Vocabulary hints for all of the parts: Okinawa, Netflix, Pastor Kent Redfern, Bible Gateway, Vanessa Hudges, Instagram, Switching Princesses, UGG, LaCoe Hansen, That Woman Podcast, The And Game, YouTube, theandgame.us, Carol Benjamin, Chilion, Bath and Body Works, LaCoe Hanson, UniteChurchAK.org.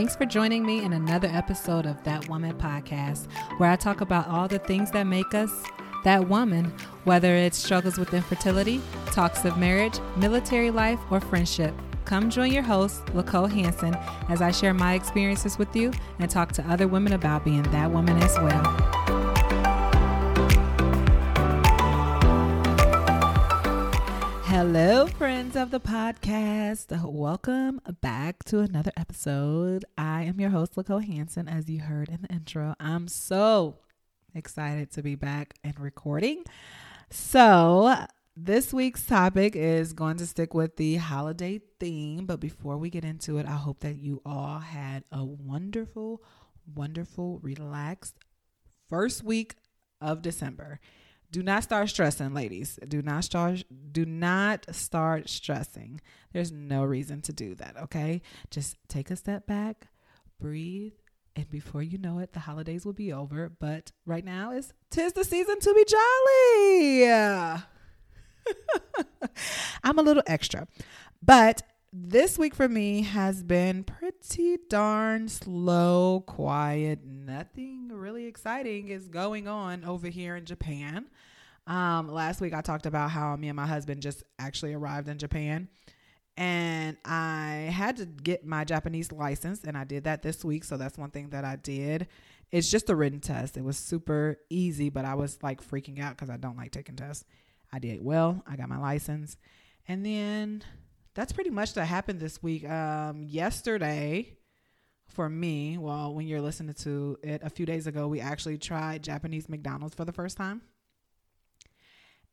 Thanks for joining me in another episode of That Woman Podcast, where I talk about all the things that make us that woman, whether it's struggles with infertility, talks of marriage, military life, or friendship. Come join your host, LaCoe Hanson, as I share my experiences with you and talk to other women about being that woman as well. Hello, friends of the podcast. Welcome back to another episode. I am your host, LaCoe Hansen, as you heard in the intro. I'm so excited to be back and recording. So this week's topic is going to stick with the holiday theme. But before we get into it, I hope that you all had a wonderful, wonderful, relaxed first week of December. Do not start stressing, ladies. Do not start stressing. There's no reason to do that, okay? Just take a step back, breathe, and before you know it, the holidays will be over. But right now, tis the season to be jolly. I'm a little extra. But this week for me has been pretty darn slow, quiet. Nothing really exciting is going on over here in Japan. Last week I talked about how me and my husband just actually arrived in Japan, and I had to get my Japanese license, and I did that this week. So that's one thing that I did. It's just a written test. It was super easy, but I was like freaking out because I don't like taking tests. I did well. I got my license, and then that's pretty much that happened this week. Yesterday, for me, well, when you're listening to it, a few days ago, we actually tried Japanese McDonald's for the first time.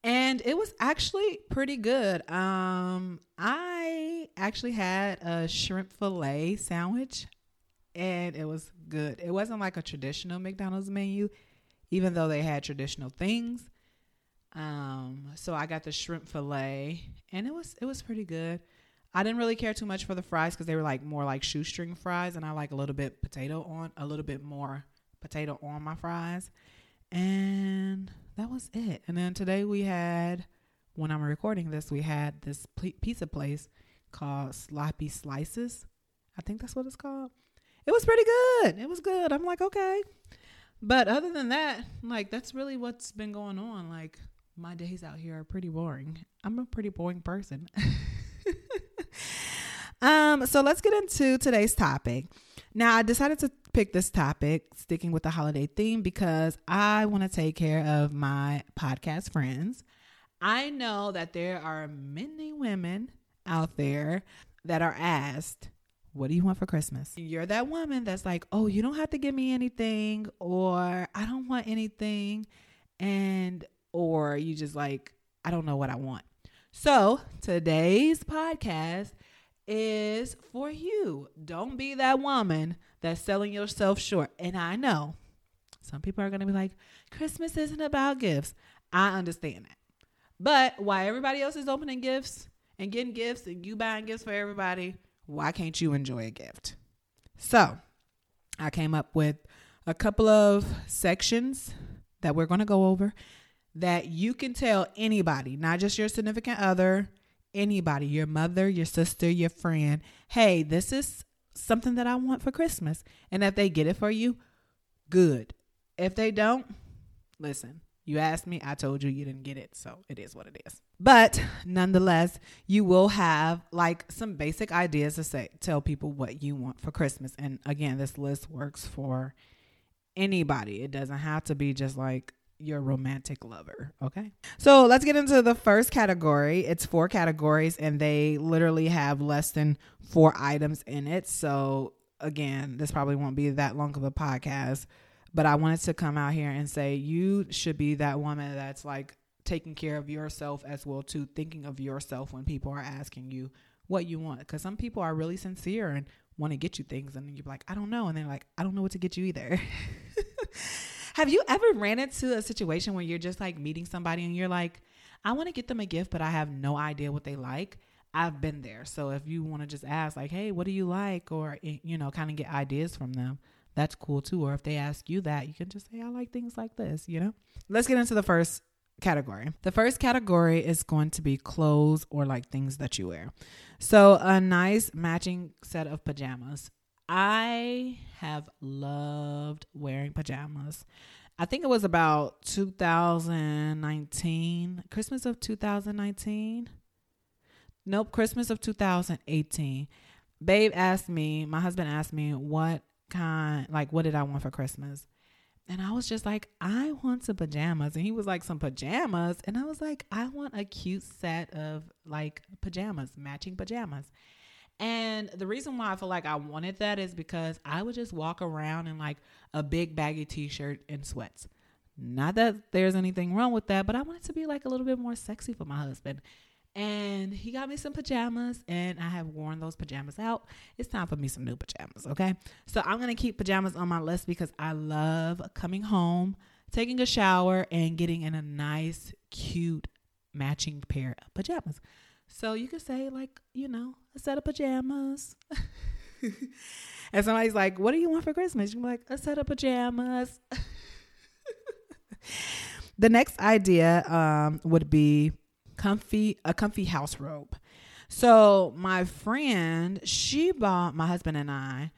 And it was actually pretty good. I actually had a shrimp fillet sandwich, and it was good. It wasn't like a traditional McDonald's menu, even though they had traditional things. So I got the shrimp fillet, and it was pretty good. I didn't really care too much for the fries because they were like more like shoestring fries, and I like a little bit more potato on my fries, and that was it. And then today we had this pizza place called Sloppy Slices. I think that's what it's called. It was pretty good. It was good. I'm like, okay. But other than that, like, that's really what's been going on. Like, my days out here are pretty boring. I'm a pretty boring person. So let's get into today's topic. Now, I decided to pick this topic, sticking with the holiday theme, because I want to take care of my podcast friends. I know that there are many women out there that are asked, what do you want for Christmas? You're that woman that's like, oh, you don't have to give me anything, or I don't want anything. Or you just like, I don't know what I want. So today's podcast is for you. Don't be that woman that's selling yourself short. And I know some people are going to be like, Christmas isn't about gifts. I understand that. But while everybody else is opening gifts and getting gifts and you buying gifts for everybody, why can't you enjoy a gift? So I came up with a couple of sections that we're going to go over that you can tell anybody, not just your significant other, anybody, your mother, your sister, your friend, hey, this is something that I want for Christmas. And if they get it for you, good. If they don't, listen, you asked me, I told you you didn't get it. So it is what it is. But nonetheless, you will have like some basic ideas to say, tell people what you want for Christmas. And again, this list works for anybody. It doesn't have to be just like your romantic lover. Okay. So let's get into the first category. It's 4 categories, and they literally have less than 4 items in it. So again, this probably won't be that long of a podcast, but I wanted to come out here and say, you should be that woman that's like taking care of yourself as well too, thinking of yourself when people are asking you what you want. Cause some people are really sincere and want to get you things. And then you're like, I don't know. And they're like, I don't know what to get you either. Have you ever ran into a situation where you're just like meeting somebody and you're like, I want to get them a gift, but I have no idea what they like? I've been there. So if you want to just ask like, hey, what do you like? Or, you know, kind of get ideas from them. That's cool too. Or if they ask you that, you can just say, I like things like this, you know? Let's get into the first category. The first category is going to be clothes or like things that you wear. So a nice matching set of pajamas. I have loved wearing pajamas. I think it was about 2019, Christmas of 2019. Nope, Christmas of 2018. My husband asked me what did I want for Christmas? And I was just like, I want some pajamas. And he was like, some pajamas? And I was like, I want a cute set of like pajamas, matching pajamas. And the reason why I feel like I wanted that is because I would just walk around in like a big baggy t-shirt and sweats. Not that there's anything wrong with that, but I wanted to be like a little bit more sexy for my husband. And he got me some pajamas, and I have worn those pajamas out. It's time for me some new pajamas, okay? So I'm going to keep pajamas on my list because I love coming home, taking a shower, and getting in a nice, cute, matching pair of pajamas. So you could say, like, you know, a set of pajamas. And somebody's like, what do you want for Christmas? You're like, a set of pajamas. The next idea would be a comfy house robe. So my friend, she bought my husband and I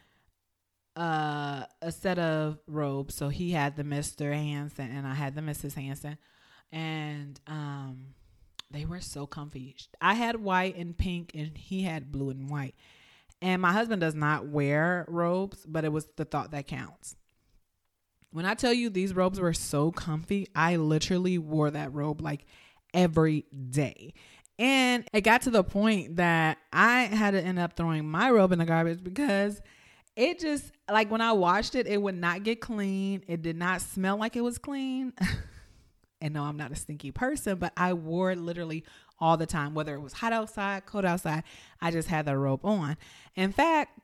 a set of robes. So he had the Mr. Hansen and I had the Mrs. Hansen, and they were so comfy. I had white and pink, and he had blue and white. And my husband does not wear robes, but it was the thought that counts. When I tell you these robes were so comfy, I literally wore that robe like every day. And it got to the point that I had to end up throwing my robe in the garbage because it just, like, when I washed it, it would not get clean. It did not smell like it was clean. And no, I'm not a stinky person, but I wore it literally all the time, whether it was hot outside, cold outside, I just had the robe on. In fact,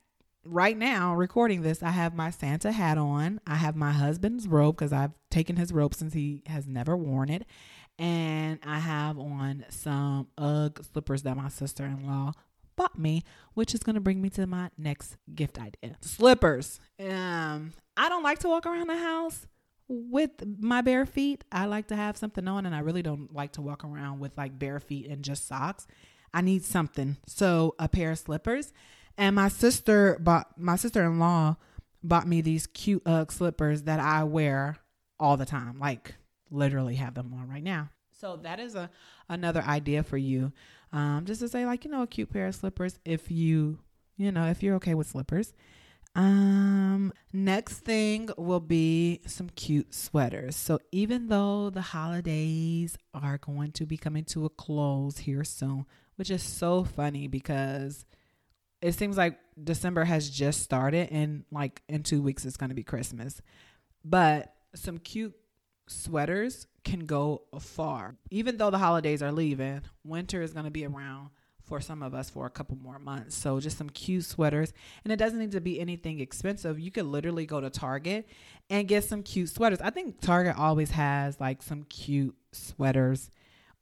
right now, recording this, I have my Santa hat on. I have my husband's robe because I've taken his robe since he has never worn it. And I have on some UGG slippers that my sister-in-law bought me, which is going to bring me to my next gift idea. Slippers. I don't like to walk around the house with my bare feet. I like to have something on, and I really don't like to walk around with like bare feet and just socks. I need something. So a pair of slippers. And my sister-in-law bought me these cute UGG slippers that I wear all the time. Like, literally have them on right now. So that is another idea for you. Just to say, like, you know, a cute pair of slippers if you're okay with slippers. Next thing will be some cute sweaters. So even though the holidays are going to be coming to a close here soon, which is so funny because it seems like December has just started, and like in 2 weeks it's going to be Christmas. But some cute sweaters can go far. Even though the holidays are leaving, winter is going to be around for some of us for a couple more months. So just some cute sweaters. And it doesn't need to be anything expensive. You could literally go to Target and get some cute sweaters. I think Target always has like some cute sweaters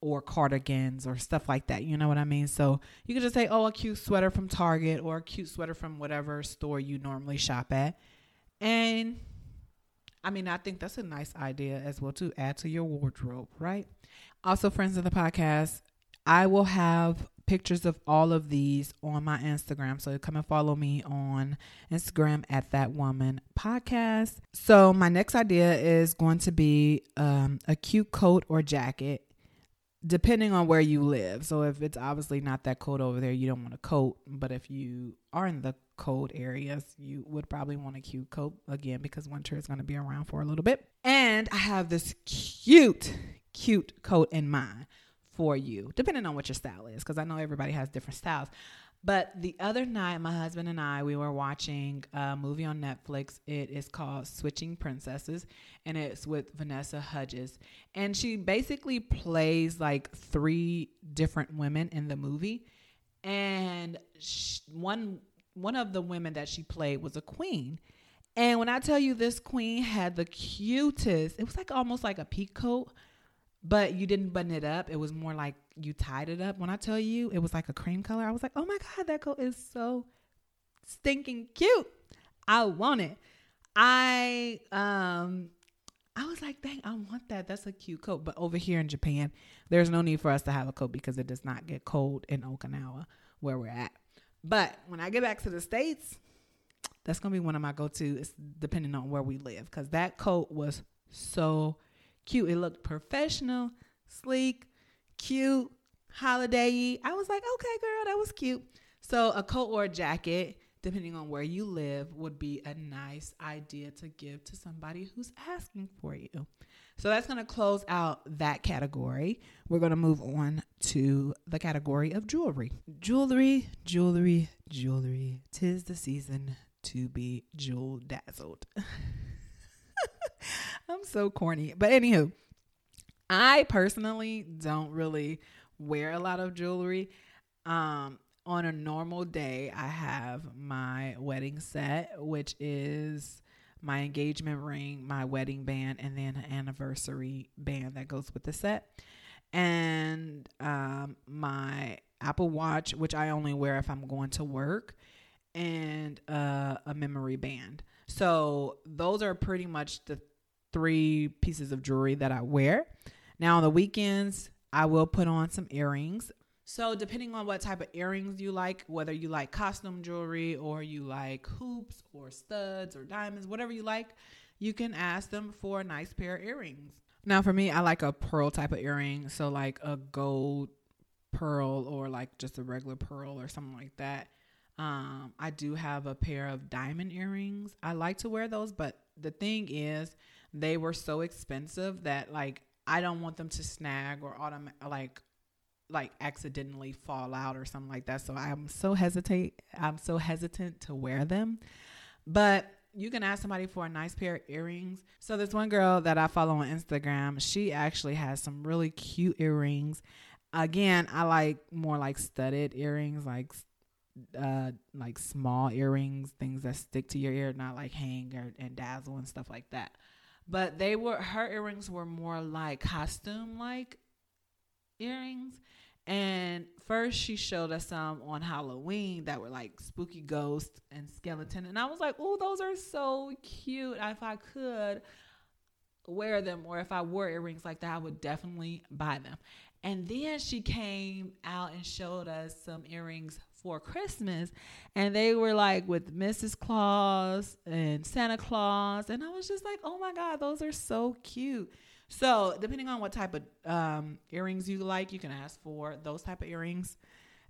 or cardigans or stuff like that. You know what I mean? So you could just say, oh, a cute sweater from Target or a cute sweater from whatever store you normally shop at. And I mean, I think that's a nice idea as well to add to your wardrobe, right? Also, friends of the podcast, I will have pictures of all of these on my Instagram. So come and follow me on Instagram at That Woman Podcast. So my next idea is going to be a cute coat or jacket, depending on where you live. So if it's obviously not that cold over there, you don't want a coat. But if you are in the cold areas, you would probably want a cute coat again because winter is going to be around for a little bit. And I have this cute coat in mind for you, depending on what your style is, because I know everybody has different styles. But the other night, my husband and I, we were watching a movie on Netflix. It is called Switching Princesses, and it's with Vanessa Hudges. And she basically plays like three different women in the movie. And one of the women that she played was a queen. And when I tell you this queen had the cutest, it was like almost like a peacoat, but you didn't button it up. It was more like you tied it up. When I tell you it was like a cream color, I was like, oh my God, that coat is so stinking cute. I want it. I was like, dang, I want that. That's a cute coat. But over here in Japan, there's no need for us to have a coat because it does not get cold in Okinawa where we're at. But when I get back to the States, That's going to be one of my go-tos depending on where we live, because that coat was so cute. It looked professional, sleek, cute, holiday-y. I was like, okay, girl, that was cute. So a coat or a jacket, depending on where you live, would be a nice idea to give to somebody who's asking for you. So that's going to close out that category. We're going to move on to the category of jewelry. Jewelry, jewelry, jewelry. 'Tis the season to be jewel-dazzled. I'm so corny. But anywho, I personally don't really wear a lot of jewelry. On a normal day, I have my wedding set, which is my engagement ring, my wedding band, and then an anniversary band that goes with the set. And my Apple Watch, which I only wear if I'm going to work, and a memory band. So those are pretty much the three pieces of jewelry that I wear. Now on the weekends, I will put on some earrings. So depending on what type of earrings you like, whether you like costume jewelry or you like hoops or studs or diamonds, whatever you like, you can ask them for a nice pair of earrings. Now for me, I like a pearl type of earring. So like a gold pearl or like just a regular pearl or something like that. I do have a pair of diamond earrings. I like to wear those, but the thing is they were so expensive that like I don't want them to snag or like accidentally fall out or something like that. So I'm so hesitant to wear them, but you can ask somebody for a nice pair of earrings. So this one girl that I follow on Instagram, she actually has some really cute earrings. Again, I like more like studded earrings, like small earrings, things that stick to your ear, not like hang and dazzle and stuff like that. But her earrings were more like costume like earrings. And first she showed us some on Halloween that were like spooky ghosts and skeleton. And I was like, oh, those are so cute. If I could wear them, or if I wore earrings like that, I would definitely buy them. And then she came out and showed us some earrings for Christmas. And they were like with Mrs. Claus and Santa Claus. And I was just like, oh my God, those are so cute. So depending on what type of earrings you like, you can ask for those type of earrings.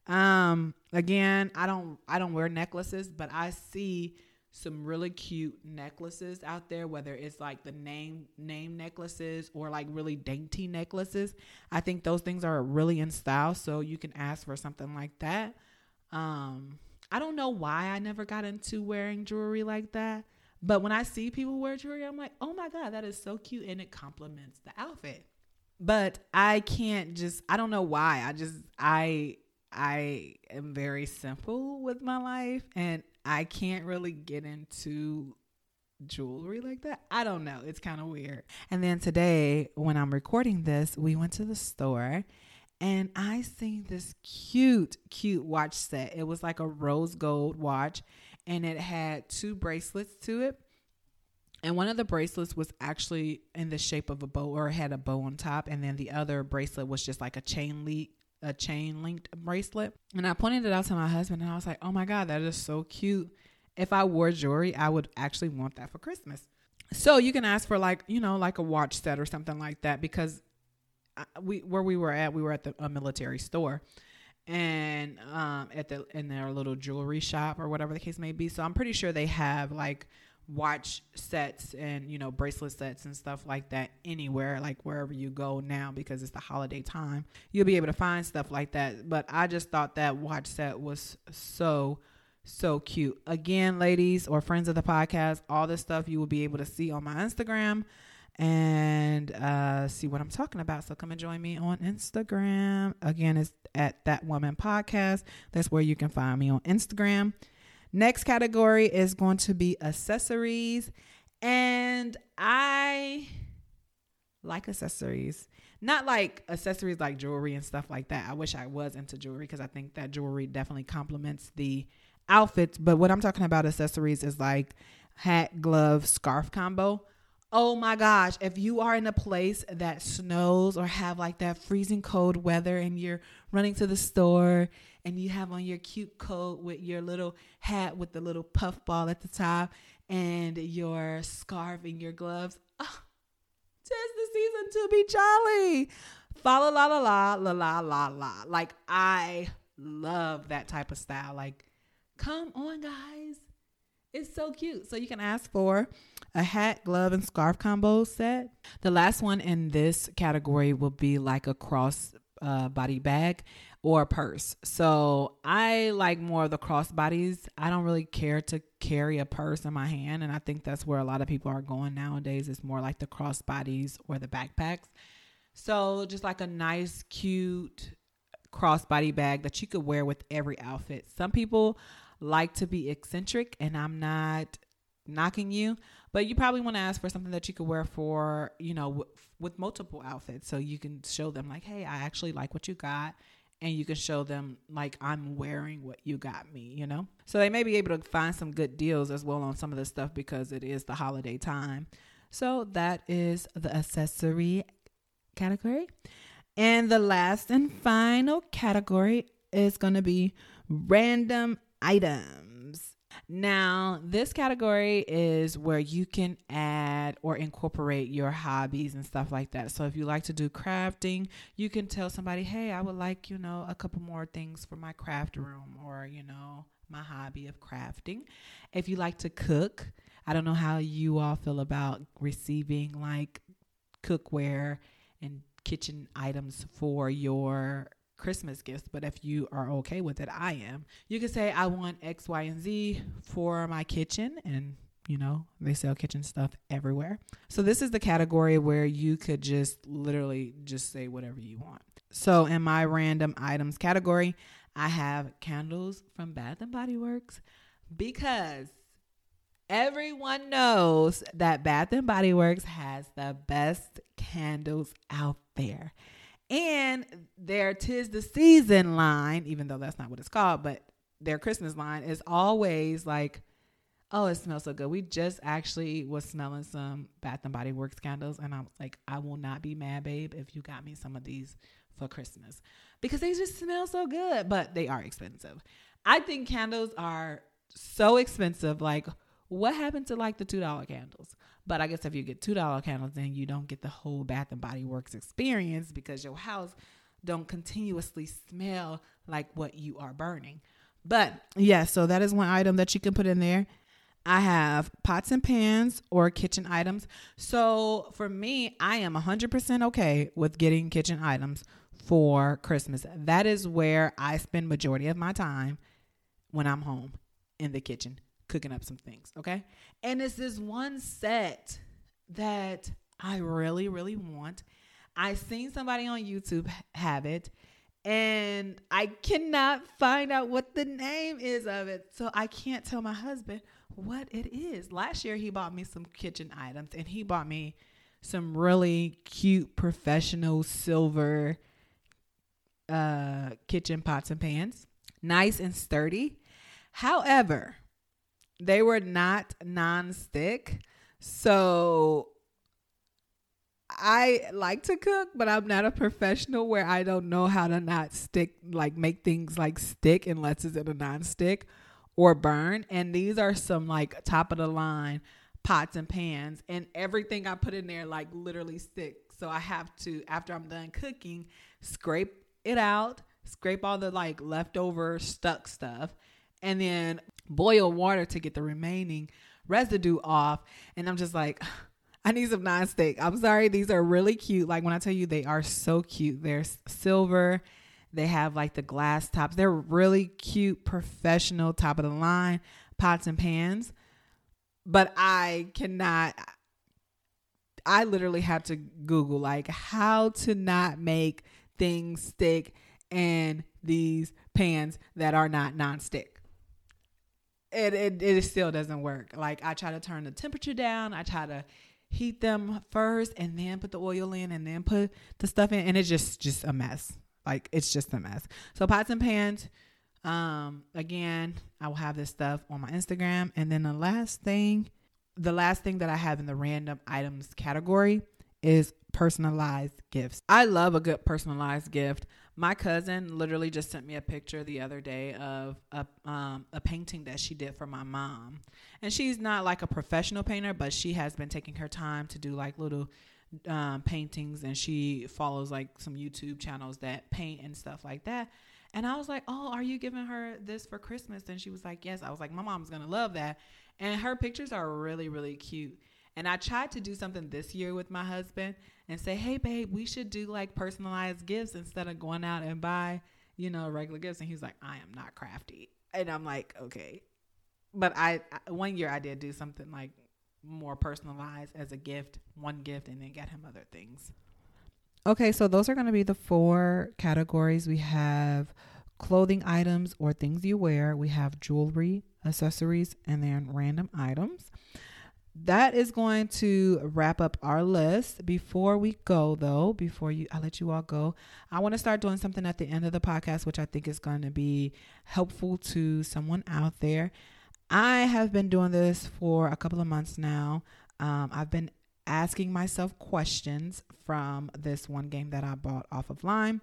Again, I don't wear necklaces, but I see some really cute necklaces out there, whether it's like the name necklaces or like really dainty necklaces. I think those things are really in style, so you can ask for something like that. I don't know why I never got into wearing jewelry like that. But when I see people wear jewelry, I'm like, oh my God, that is so cute. And it complements the outfit. But I don't know why. I am very simple with my life, and I can't really get into jewelry like that. I don't know. It's kind of weird. And then today when I'm recording this, we went to the store and I seen this cute, cute watch set. It was like a rose gold watch. And it had two bracelets to it. And one of the bracelets was actually in the shape of a bow, or had a bow on top. And then the other bracelet was just like a chain linked bracelet. And I pointed it out to my husband and I was like, oh my God, that is so cute. If I wore jewelry, I would actually want that for Christmas. So you can ask for like, you know, like a watch set or something like that, because we were at a military store. And in their little jewelry shop or whatever the case may be. So I'm pretty sure they have like watch sets and, you know, bracelet sets and stuff like that anywhere, like wherever you go now, because it's the holiday time, you'll be able to find stuff like that. But I just thought that watch set was so cute. Again, ladies or friends of the podcast, all this stuff you will be able to see on my Instagram and see what I'm talking about. So come and join me on Instagram. Again, it's at That Woman Podcast. That's where you can find me on Instagram. Next category is going to be accessories. And I like accessories. Not like accessories like jewelry and stuff like that. I wish I was into jewelry, because I think that jewelry definitely complements the outfits. But what I'm talking about accessories is like hat, glove, scarf combo. Oh my gosh, if you are in a place that snows or have like that freezing cold weather and you're running to the store and you have on your cute coat with your little hat with the little puff ball at the top and your scarf and your gloves. Oh, 'tis the season to be jolly. Fa la la la la la la la la. Like, I love that type of style. Like, come on, guys. It's so cute. So you can ask for a hat, glove, and scarf combo set. The last one in this category will be like a cross body bag or purse. So I like more of the cross bodies. I don't really care to carry a purse in my hand. And I think that's where a lot of people are going nowadays. It's more like the cross bodies or the backpacks. So just like a nice, cute crossbody bag that you could wear with every outfit. Some people like to be eccentric, and I'm not knocking you, but you probably want to ask for something that you could wear for, you know, with multiple outfits. So you can show them like, hey, I actually like what you got. And you can show them like, I'm wearing what you got me, you know? So they may be able to find some good deals as well on some of this stuff because it is the holiday time. So that is the accessory category. And the last and final category is going to be random items. Now, this category is where you can add or incorporate your hobbies and stuff like that. So if you like to do crafting, you can tell somebody, hey, I would like, you know, a couple more things for my craft room or, you know, my hobby of crafting. If you like to cook, I don't know how you all feel about receiving like cookware and kitchen items for your Christmas gifts, but if you are okay with it, I am. You can say, I want X, Y, and Z for my kitchen, and you know, they sell kitchen stuff everywhere. So this is the category where you could just literally just say whatever you want. So in my random items category, I have candles from Bath and Body Works because everyone knows that Bath and Body Works has the best candles out there. And their 'Tis the Season line, even though that's not what it's called, but their Christmas line is always like, oh, it smells so good. We just actually was smelling some Bath and Body Works candles. And I was like, I will not be mad, babe, if you got me some of these for Christmas because they just smell so good, but they are expensive. I think candles are so expensive. Like, what happened to like the $2 candles? But I guess if you get $2 candles, then you don't get the whole Bath and Body Works experience because your house don't continuously smell like what you are burning. But yeah, so that is one item that you can put in there. I have pots and pans or kitchen items. So for me, I am 100% okay with getting kitchen items for Christmas. That is where I spend majority of my time when I'm home, in the kitchen, cooking up some things, okay? And it's this one set that I really, really want. I seen somebody on YouTube have it, and I cannot find out what the name is of it, so I can't tell my husband what it is. Last year, he bought me some kitchen items, and he bought me some really cute professional silver kitchen pots and pans, nice and sturdy. However, they were not nonstick. So I like to cook, but I'm not a professional where I don't know how to not stick, like make things like stick unless it's in a nonstick or burn. And these are some like top of the line pots and pans, and everything I put in there like literally sticks. So I have to, after I'm done cooking, scrape it out, scrape all the like leftover stuck stuff, and then boil water to get the remaining residue off. And I'm just like, I need some nonstick. I'm sorry. These are really cute. Like, when I tell you, they are so cute. They're silver. They have like the glass tops. They're really cute, professional, top of the line pots and pans. But I cannot, I literally had to Google like how to not make things stick in these pans that are not nonstick. It still doesn't work. Like, I try to turn the temperature down. I try to heat them first and then put the oil in and then put the stuff in. And it's just a mess. Like, it's just a mess. So pots and pans, again, I will have this stuff on my Instagram. And then the last thing that I have in the random items category is personalized gifts. I love a good personalized gift. My cousin literally just sent me a picture the other day of a painting that she did for my mom. And she's not like a professional painter, but she has been taking her time to do like little paintings, and she follows like some YouTube channels that paint and stuff like that. And I was like, oh, are you giving her this for Christmas? And she was like, yes. I was like, my mom's going to love that. And her pictures are really, really cute. And I tried to do something this year with my husband and say, hey, babe, we should do like personalized gifts instead of going out and buy, you know, regular gifts. And he was like, I am not crafty. And I'm like, okay. But one year I did do something like more personalized as a gift, one gift, and then got him other things. Okay, so those are going to be the four categories. We have clothing items or things you wear. We have jewelry, accessories, and then random items. That is going to wrap up our list. Before we go, though, I let you all go, I want to start doing something at the end of the podcast, which I think is going to be helpful to someone out there. I have been doing this for a couple of months now. I've been asking myself questions from this one game that I bought off of Lime.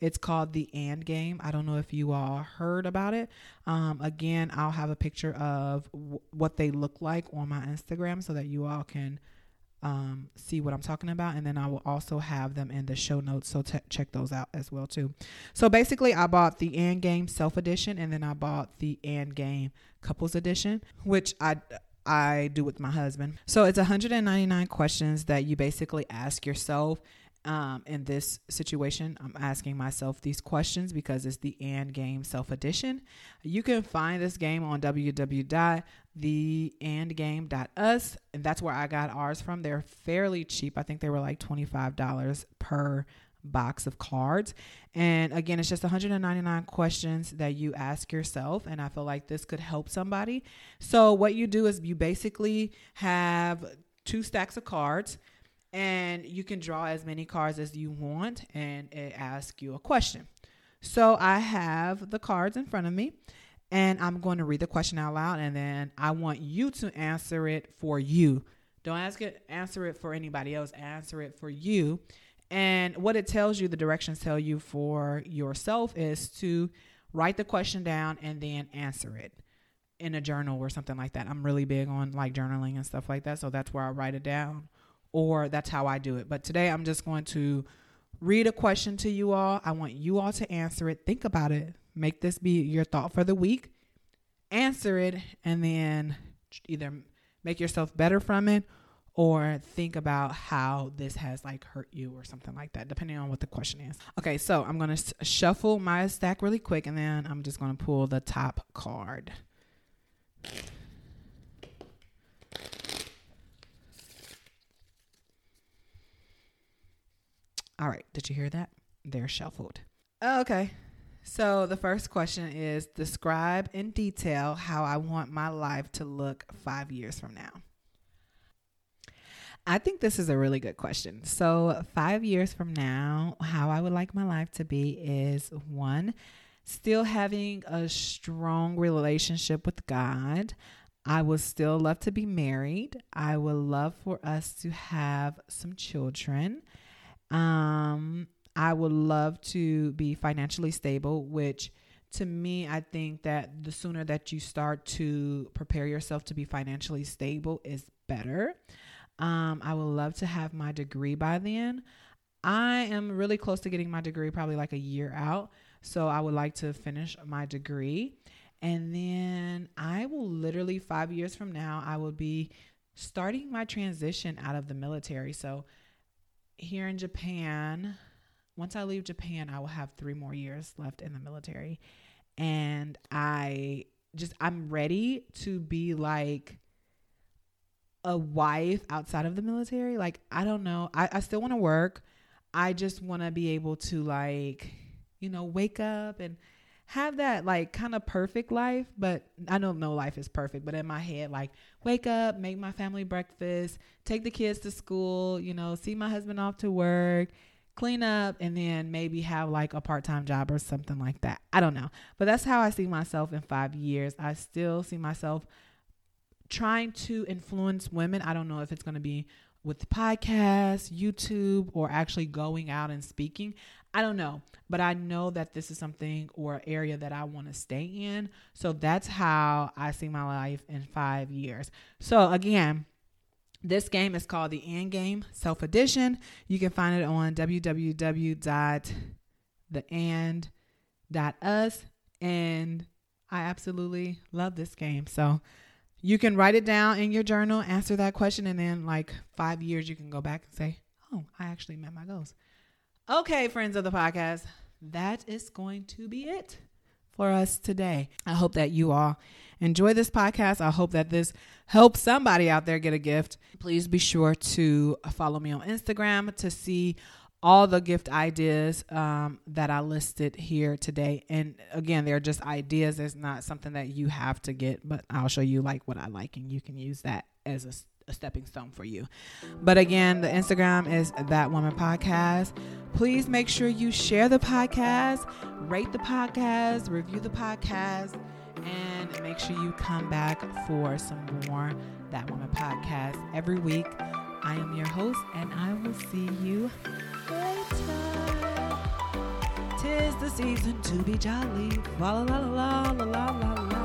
It's called The And Game. I don't know if you all heard about it. Again, I'll have a picture of what they look like on my Instagram so that you all can see what I'm talking about. And then I will also have them in the show notes. So check those out as well too. So basically I bought The And Game Self Edition, and then I bought The And Game Couples Edition, which I do with my husband. So it's 199 questions that you basically ask yourself. In this situation, I'm asking myself these questions because it's the And Game Self Edition. You can find this game on www.theandgame.us, and that's where I got ours from. They're fairly cheap. I think they were like $25 per box of cards. And again, it's just 199 questions that you ask yourself, and I feel like this could help somebody. So what you do is you basically have two stacks of cards, and you can draw as many cards as you want, and it asks you a question. So I have the cards in front of me, and I'm going to read the question out loud, and then I want you to answer it for you. Don't answer it for anybody else. Answer it for you. And what it tells you, the directions tell you for yourself, is to write the question down and then answer it in a journal or something like that. I'm really big on like journaling and stuff like that. So that's where I write it down, or that's how I do it. But today I'm just going to read a question to you all. I want you all to answer it. Think about it. Make this be your thought for the week. Answer it, and then either make yourself better from it, or think about how this has like hurt you or something like that, depending on what the question is. Okay, so I'm going to shuffle my stack really quick, and then I'm just going to pull the top card. All right, did you hear that? They're shuffled. Okay, so the first question is, describe in detail how I want my life to look 5 years from now. I think this is a really good question. So 5 years from now, how I would like my life to be is, one, still having a strong relationship with God. I would still love to be married. I would love for us to have some children. I would love to be financially stable, which to me, I think that the sooner that you start to prepare yourself to be financially stable is better. I would love to have my degree by then. I am really close to getting my degree, probably like a year out. So I would like to finish my degree. And then I will literally 5 years from now, I will be starting my transition out of the military. So here in Japan, once I leave Japan, I will have 3 more years left in the military. And I'm ready to be like a wife outside of the military. Like, I don't know. I still want to work. I just want to be able to like, you know, wake up and have that like kind of perfect life. But I don't know life is perfect, but in my head, like wake up, make my family breakfast, take the kids to school, you know, see my husband off to work, clean up, and then maybe have like a part-time job or something like that. I don't know. But that's how I see myself in 5 years. I still see myself trying to influence women. I don't know if it's going to be with podcasts, YouTube, or actually going out and speaking. I don't know, but I know that this is something or area that I want to stay in. So that's how I see my life in 5 years. So again, this game is called The And Game Self Edition. You can find it on www.theand.us. And I absolutely love this game. So you can write it down in your journal, answer that question, and then like 5 years, you can go back and say, oh, I actually met my goals. Okay, friends of the podcast, that is going to be it for us today. I hope that you all enjoy this podcast. I hope that this helps somebody out there get a gift. Please be sure to follow me on Instagram to see all the gift ideas that I listed here today. And again, they're just ideas. It's not something that you have to get, but I'll show you like what I like, and you can use that as a stepping stone for you. But again, the Instagram is That Woman Podcast. Please make sure you share the podcast, rate the podcast, review the podcast, and make sure you come back for some more That Woman Podcast every week. I am your host, and I will see you later. 'Tis the season to be jolly. La la la la la la la la.